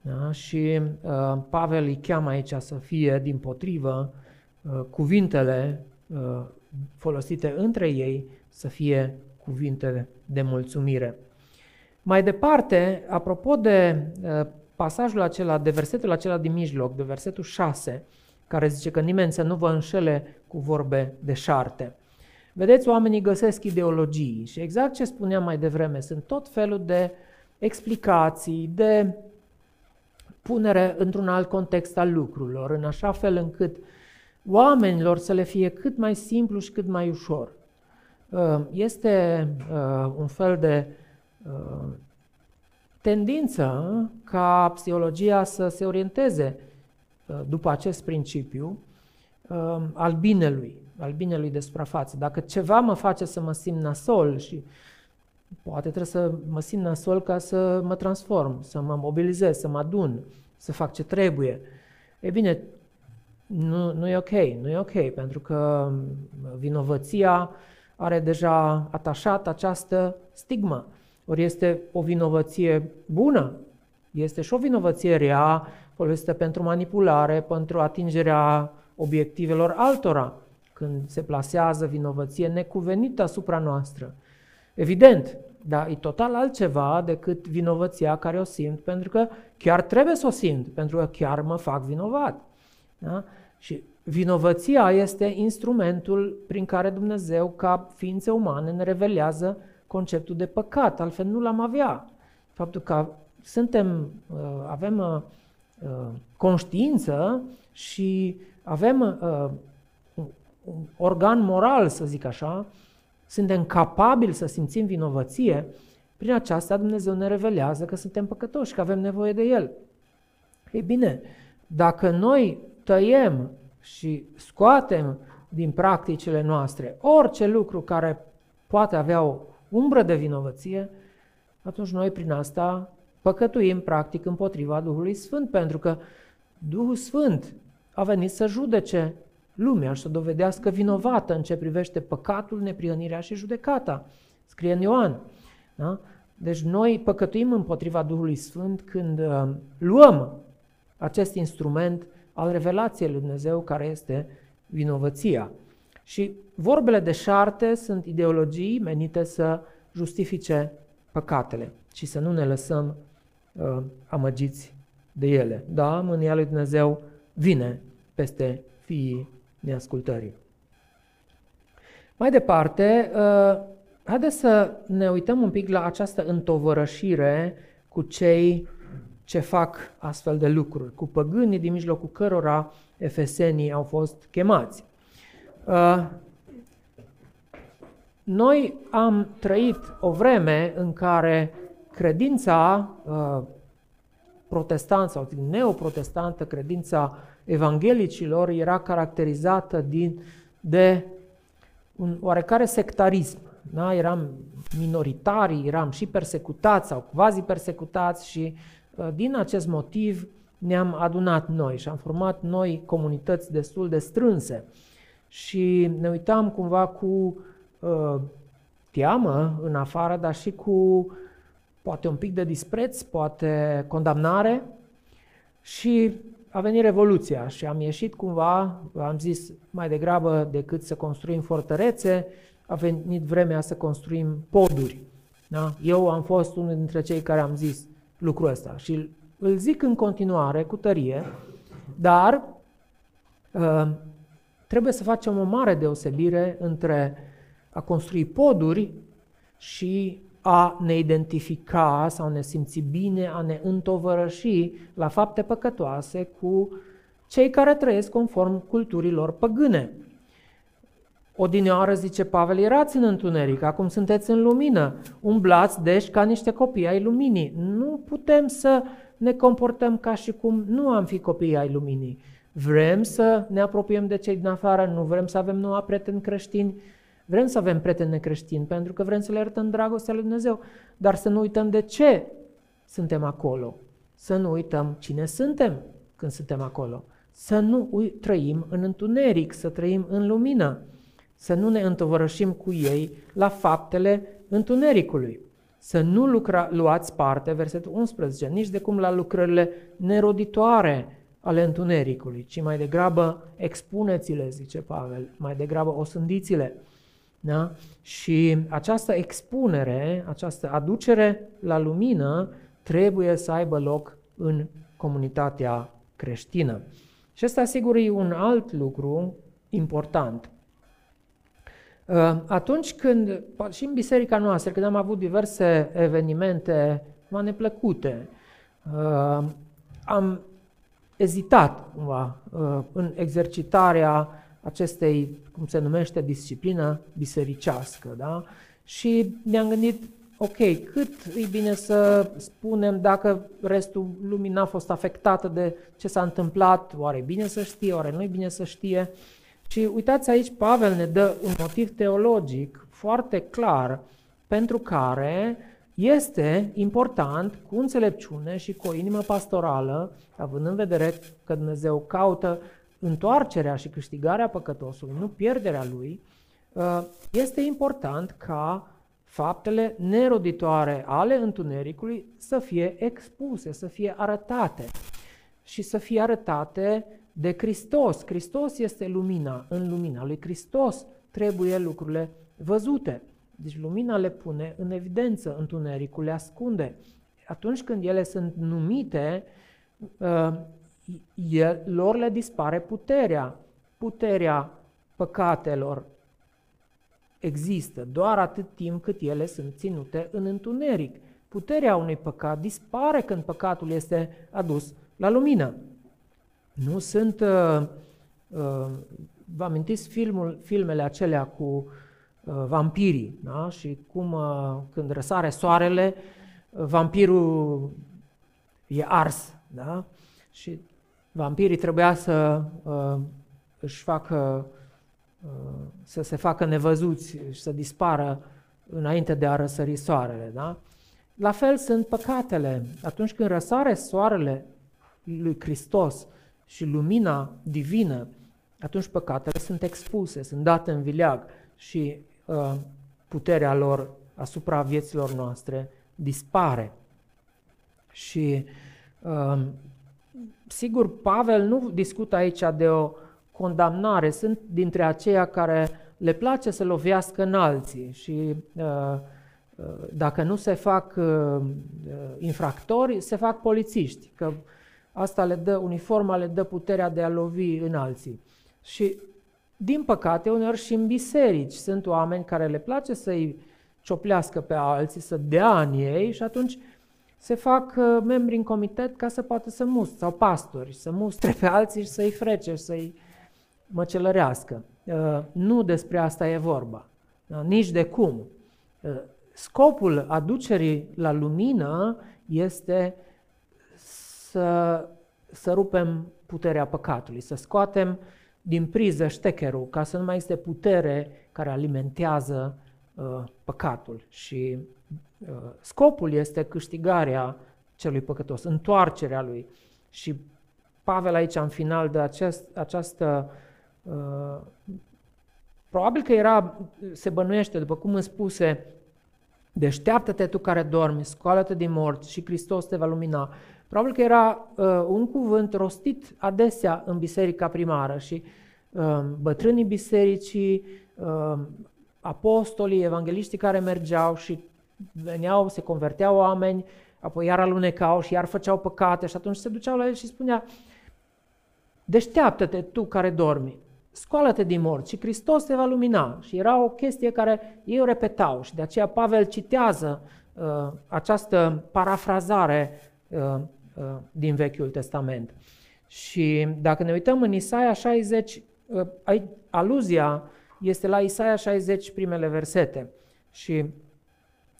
Da? Și uh, Pavel îi cheamă aici să fie dimpotrivă uh, cuvintele uh, folosite între ei să fie cuvinte de mulțumire. Mai departe, apropo de uh, pasajul acela, de versetul acela din mijloc, de versetul șase, care zice că nimeni să nu vă înșele cu vorbe deșarte. Vedeți, oamenii găsesc ideologii și exact ce spuneam mai devreme, sunt tot felul de explicații, de punere într-un alt context al lucrurilor, în așa fel încât oamenilor să le fie cât mai simplu și cât mai ușor. Este un fel de tendință ca psihologia să se orienteze după acest principiu al binelui. al binelui de suprafață. Dacă ceva mă face să mă simt nasol și poate trebuie să mă simt nasol ca să mă transform, să mă mobilizez, să mă adun, să fac ce trebuie, e bine, nu, nu e ok, nu e ok, pentru că vinovăția are deja atașat această stigmă. Ori este o vinovăție bună, este și o vinovăție rea, folosită pentru manipulare, pentru atingerea obiectivelor altora, când se plasează vinovăție necuvenită asupra noastră. Evident, dar e total altceva decât vinovăția care o simt, pentru că chiar trebuie să o simt, pentru că chiar mă fac vinovat. Da? Și vinovăția este instrumentul prin care Dumnezeu, ca ființe umane, ne revelează conceptul de păcat, altfel nu l-am avea. Faptul că suntem, avem conștiință și avem un organ moral, să zic așa, suntem capabili să simțim vinovăție, prin aceasta Dumnezeu ne revelează că suntem păcătoși, că avem nevoie de El. Ei bine, dacă noi tăiem și scoatem din practicile noastre orice lucru care poate avea o umbră de vinovăție, atunci noi prin asta păcătuim practic împotriva Duhului Sfânt, pentru că Duhul Sfânt a venit să judece lumea și să dovedească vinovată în ce privește păcatul, neprihănirea și judecata. Scrie în Ioan. Da? Deci noi păcătuim împotriva Duhului Sfânt când uh, luăm acest instrument al revelației lui Dumnezeu, care este vinovăția. Și vorbele deșarte sunt ideologii menite să justifice păcatele și să nu ne lăsăm uh, amăgiți de ele. Da, mânia lui Dumnezeu vine peste fiii neascultării. Mai departe, uh, haideți să ne uităm un pic la această întovărășire cu cei ce fac astfel de lucruri, cu păgânii din mijlocul cărora efesenii au fost chemați. Uh, noi am trăit o vreme în care credința uh, protestantă sau neoprotestantă, credința evanghelicilor, era caracterizată din, de un oarecare sectarism. Da? Eram minoritari, eram și persecutați sau quasi persecutați și din acest motiv ne-am adunat noi și am format noi comunități destul de strânse. Și ne uitam cumva cu uh, teamă în afară, dar și cu poate un pic de dispreț, poate condamnare. Și a venit Revoluția și am ieșit cumva, am zis, mai degrabă decât să construim fortărețe, a venit vremea să construim poduri. Da? Eu am fost unul dintre cei care am zis lucrul ăsta și îl zic în continuare cu tărie, dar uh, trebuie să facem o mare deosebire între a construi poduri și a ne identifica sau ne simți bine, a ne întovărăși la fapte păcătoase cu cei care trăiesc conform culturilor păgâne. Odinioară, zice Pavel, erați în întuneric, acum sunteți în lumină, umblați deci ca niște copii ai luminii. Nu putem să ne comportăm ca și cum nu am fi copii ai luminii. Vrem să ne apropiem de cei din afară, nu vrem să avem noi prieteni creștini, vrem să avem prieteni necreștini pentru că vrem să le arătăm dragostea lui Dumnezeu, dar să nu uităm de ce suntem acolo, să nu uităm cine suntem când suntem acolo, să nu trăim în întuneric, să trăim în lumină, să nu ne întovărășim cu ei la faptele întunericului, să nu lucra, luați parte, versetul unsprezece, nici de cum la lucrările neroditoare ale întunericului, ci mai degrabă expuneți-le, zice Pavel, mai degrabă osândiți-le. Da? Și această expunere, această aducere la lumină trebuie să aibă loc în comunitatea creștină. Și ăsta, sigur, e un alt lucru important. Atunci când, și în biserica noastră, când am avut diverse evenimente neplăcute, am ezitat cumva în exercitarea acestei, cum se numește, disciplină bisericească. Da? Și ne-am gândit, ok, cât e bine să spunem dacă restul lumii n-a fost afectată de ce s-a întâmplat, oare e bine să știe, oare nu e bine să știe. Și uitați aici, Pavel ne dă un motiv teologic foarte clar pentru care este important cu înțelepciune și cu o inimă pastorală, având în vedere că Dumnezeu caută întoarcerea și câștigarea păcătosului, nu pierderea lui, este important ca faptele neroditoare ale întunericului să fie expuse, să fie arătate și să fie arătate de Hristos. Hristos este lumina, în lumina lui Hristos trebuie lucrurile văzute. Deci lumina le pune în evidență, întunericul le ascunde. Atunci când ele sunt numite, El, lor le dispare puterea, puterea păcatelor există doar atât timp cât ele sunt ținute în întuneric. Puterea unui păcat dispare când păcatul este adus la lumină. Nu sunt, uh, uh, vă amintiți filmul, filmele acelea cu uh, vampirii, da? Și cum uh, când răsare soarele, uh, vampirul e ars, da? Și vampirii trebuia să uh, își facă, uh, să se facă nevăzuți și să dispară înainte de a răsări soarele. Da? La fel sunt păcatele. Atunci când răsare soarele lui Hristos și lumina divină, atunci păcatele sunt expuse, sunt date în vileag și uh, puterea lor asupra vieților noastre dispare. Și uh, sigur, Pavel nu discută aici de o condamnare, sunt dintre aceia care le place să lovească în alții și uh, dacă nu se fac uh, infractori, se fac polițiști, că asta le dă, uniforma le dă puterea de a lovi în alții. Și din păcate, uneori și în biserici sunt oameni care le place să-i cioplească pe alții, să dea în ei și atunci se fac uh, membri în comitet ca să poată să mustre, sau pastori, să mustre pe alții și să-i frece, să-i măcelărească. Uh, nu despre asta e vorba, uh, nici de cum. Uh, scopul aducerii la lumină este să, să rupem puterea păcatului, să scoatem din priză ștecherul, ca să nu mai este putere care alimentează uh, păcatul și scopul este câștigarea celui păcătos, întoarcerea lui. Și Pavel aici în final de acest, această... Uh, probabil că era, se bănuiește, după cum îmi spuse, deșteaptă-te tu care dormi, scoală-te din morți și Hristos te va lumina. Probabil că era uh, un cuvânt rostit adesea în biserica primară și uh, bătrânii bisericii, uh, apostolii, evangeliștii care mergeau și veneau, se converteau oameni, apoi iar alunecau și iar făceau păcate și atunci se duceau la el și spunea: deșteaptă-te tu care dormi, scoală-te din morți și Hristos te va lumina. Și era o chestie care ei o repetau și de aceea Pavel citează uh, această parafrazare uh, uh, din Vechiul Testament. Și dacă ne uităm în Isaia șaizeci, aluzia este la Isaia șaizeci, primele versete. Și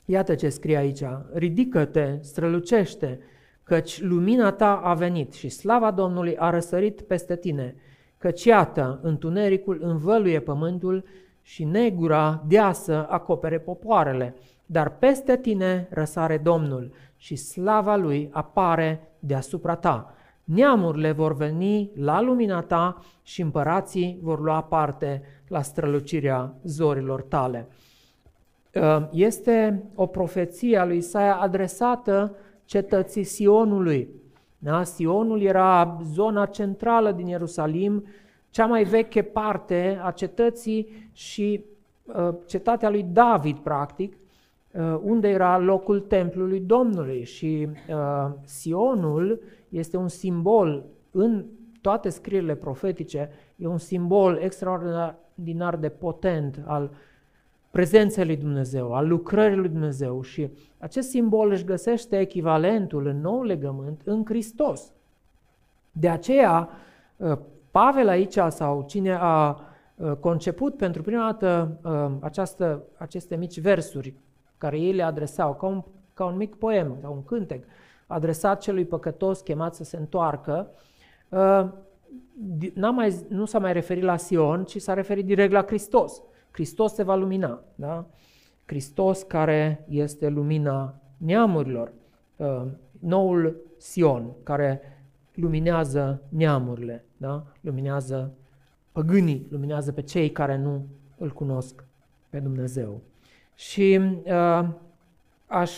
iată ce scrie aici: ridică-te, strălucește, căci lumina ta a venit și slava Domnului a răsărit peste tine. Căci iată, întunericul învăluie pământul și negura deasă acopere popoarele, dar peste tine răsare Domnul și slava lui apare deasupra ta. Neamurile vor veni la lumina ta și împărații vor lua parte la strălucirea zorilor tale. Este o profeție a lui Isaia adresată cetății Sionului. Da? Sionul era zona centrală din Ierusalim, cea mai veche parte a cetății și cetatea lui David, practic, unde era locul templului Domnului. Și Sionul este un simbol în toate scrierile profetice, e un simbol extraordinar de potent al prezenței lui Dumnezeu, al lucrării lui Dumnezeu, și acest simbol își găsește echivalentul în Noul Legământ în Hristos. De aceea Pavel aici, sau cine a conceput pentru prima dată această, aceste mici versuri care ei le adresau ca un, ca un mic poem, ca un cântec adresat celui păcătos chemat să se întoarcă, n-a mai, nu s-a mai referit la Sion, ci s-a referit direct la Hristos. Hristos se va lumina, da? Hristos care este lumina neamurilor, noul Sion care luminează neamurile, da? Luminează păgânii, luminează pe cei care nu îl cunosc pe Dumnezeu. Și uh, aș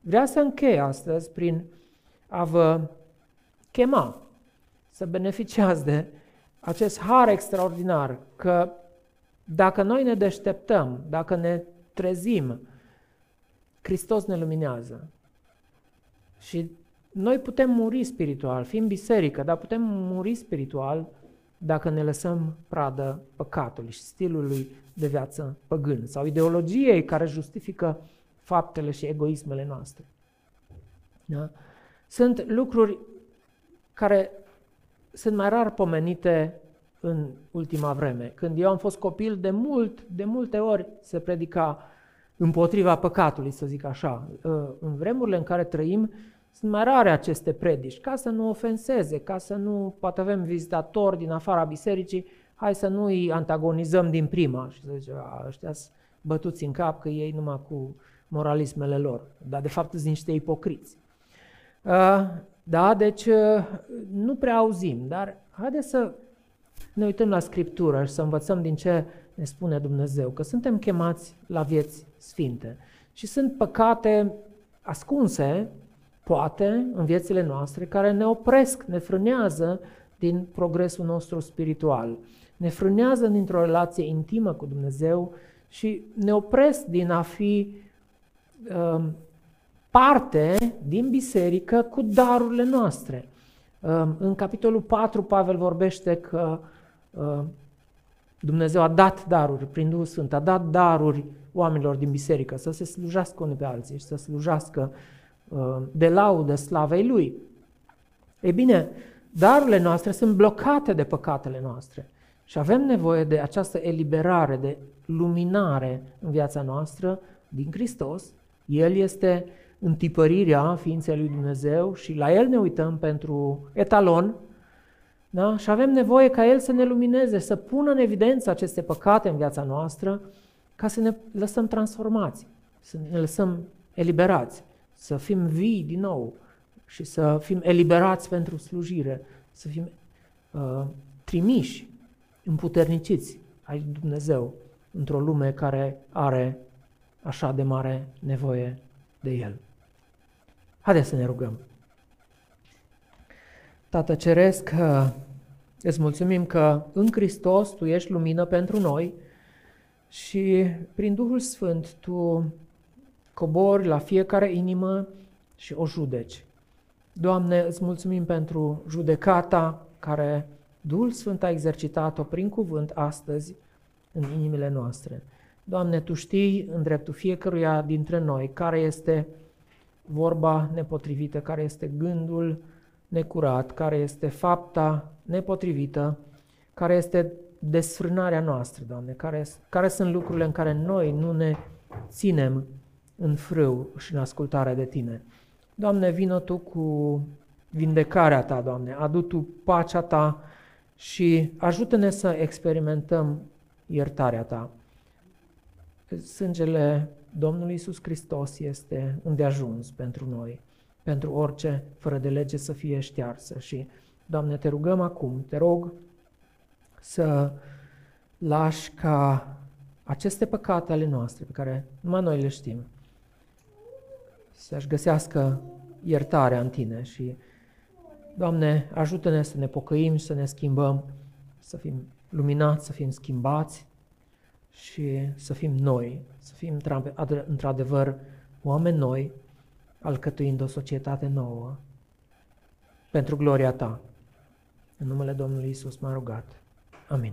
vrea să închei astăzi prin a vă chema să beneficiați de acest har extraordinar, că dacă noi ne deșteptăm, dacă ne trezim, Hristos ne luminează. Și noi putem muri spiritual, fim biserică, dar putem muri spiritual dacă ne lăsăm pradă păcatului și stilului de viață păgân sau ideologiei care justifică faptele și egoismele noastre. Da? Sunt lucruri care sunt mai rar pomenite în ultima vreme. Când eu am fost copil, de mult, de multe ori se predica împotriva păcatului, să zic așa. În vremurile în care trăim, sunt mai rare aceste predici, ca să nu ofenseze, ca să nu, poate avem vizitatori din afara bisericii, hai să nu îi antagonizăm din prima și să zice, ăștia sunt bătuți în cap că ei numai cu moralismele lor, dar de fapt sunt niște ipocriți. Da, deci nu prea auzim, dar haideți să ne uităm la Scriptură și să învățăm din ce ne spune Dumnezeu, că suntem chemați la vieți sfinte și sunt păcate ascunse, poate, în viețile noastre, care ne opresc, ne frânează din progresul nostru spiritual, ne frânează dintr-o relație intimă cu Dumnezeu și ne opresc din a fi uh, parte din biserică cu darurile noastre. Uh, în capitolul patru, Pavel vorbește că uh, Dumnezeu a dat daruri, prin Duhul Sfânt, a dat daruri oamenilor din biserică, să se slujească unii pe alții și să slujească uh, de laudă slavei Lui. Ei bine, darurile noastre sunt blocate de păcatele noastre și avem nevoie de această eliberare, de luminare în viața noastră din Hristos. El este întipărirea ființei lui Dumnezeu și la El ne uităm pentru etalon, da? Și avem nevoie ca El să ne lumineze, să pună în evidență aceste păcate în viața noastră ca să ne lăsăm transformați, să ne lăsăm eliberați, să fim vii din nou și să fim eliberați pentru slujire, să fim uh, trimiși, împuterniciți ai Dumnezeu într-o lume care are așa de mare nevoie de El. Haideți să ne rugăm. Tată Ceresc, îți mulțumim că în Hristos Tu ești lumină pentru noi și prin Duhul Sfânt Tu cobori la fiecare inimă și o judeci. Doamne, îți mulțumim pentru judecata care Duhul Sfânt a exercitat-o prin cuvânt astăzi în inimile noastre. Doamne, Tu știi în dreptul fiecăruia dintre noi care este vorba nepotrivită, care este gândul necurat, care este fapta nepotrivită, care este desfrânarea noastră, Doamne, care, care sunt lucrurile în care noi nu ne ținem în frâu și în ascultare de Tine. Doamne, vină Tu cu vindecarea Ta, Doamne, adu Tu pacea Ta și ajută-ne să experimentăm iertarea Ta. Sângele Domnului Iisus Hristos este îndeajuns pentru noi, pentru orice fără de lege să fie ștearsă. Și, Doamne, Te rugăm acum, Te rog să lași ca aceste păcate ale noastre, pe care numai noi le știm, să-și găsească iertarea în Tine și, Doamne, ajută-ne să ne pocăim și să ne schimbăm, să fim luminați, să fim schimbați și să fim noi, să fim într-adevăr oameni noi, alcătuind o societate nouă pentru gloria Ta. În numele Domnului Iisus m-am rugat. Amin.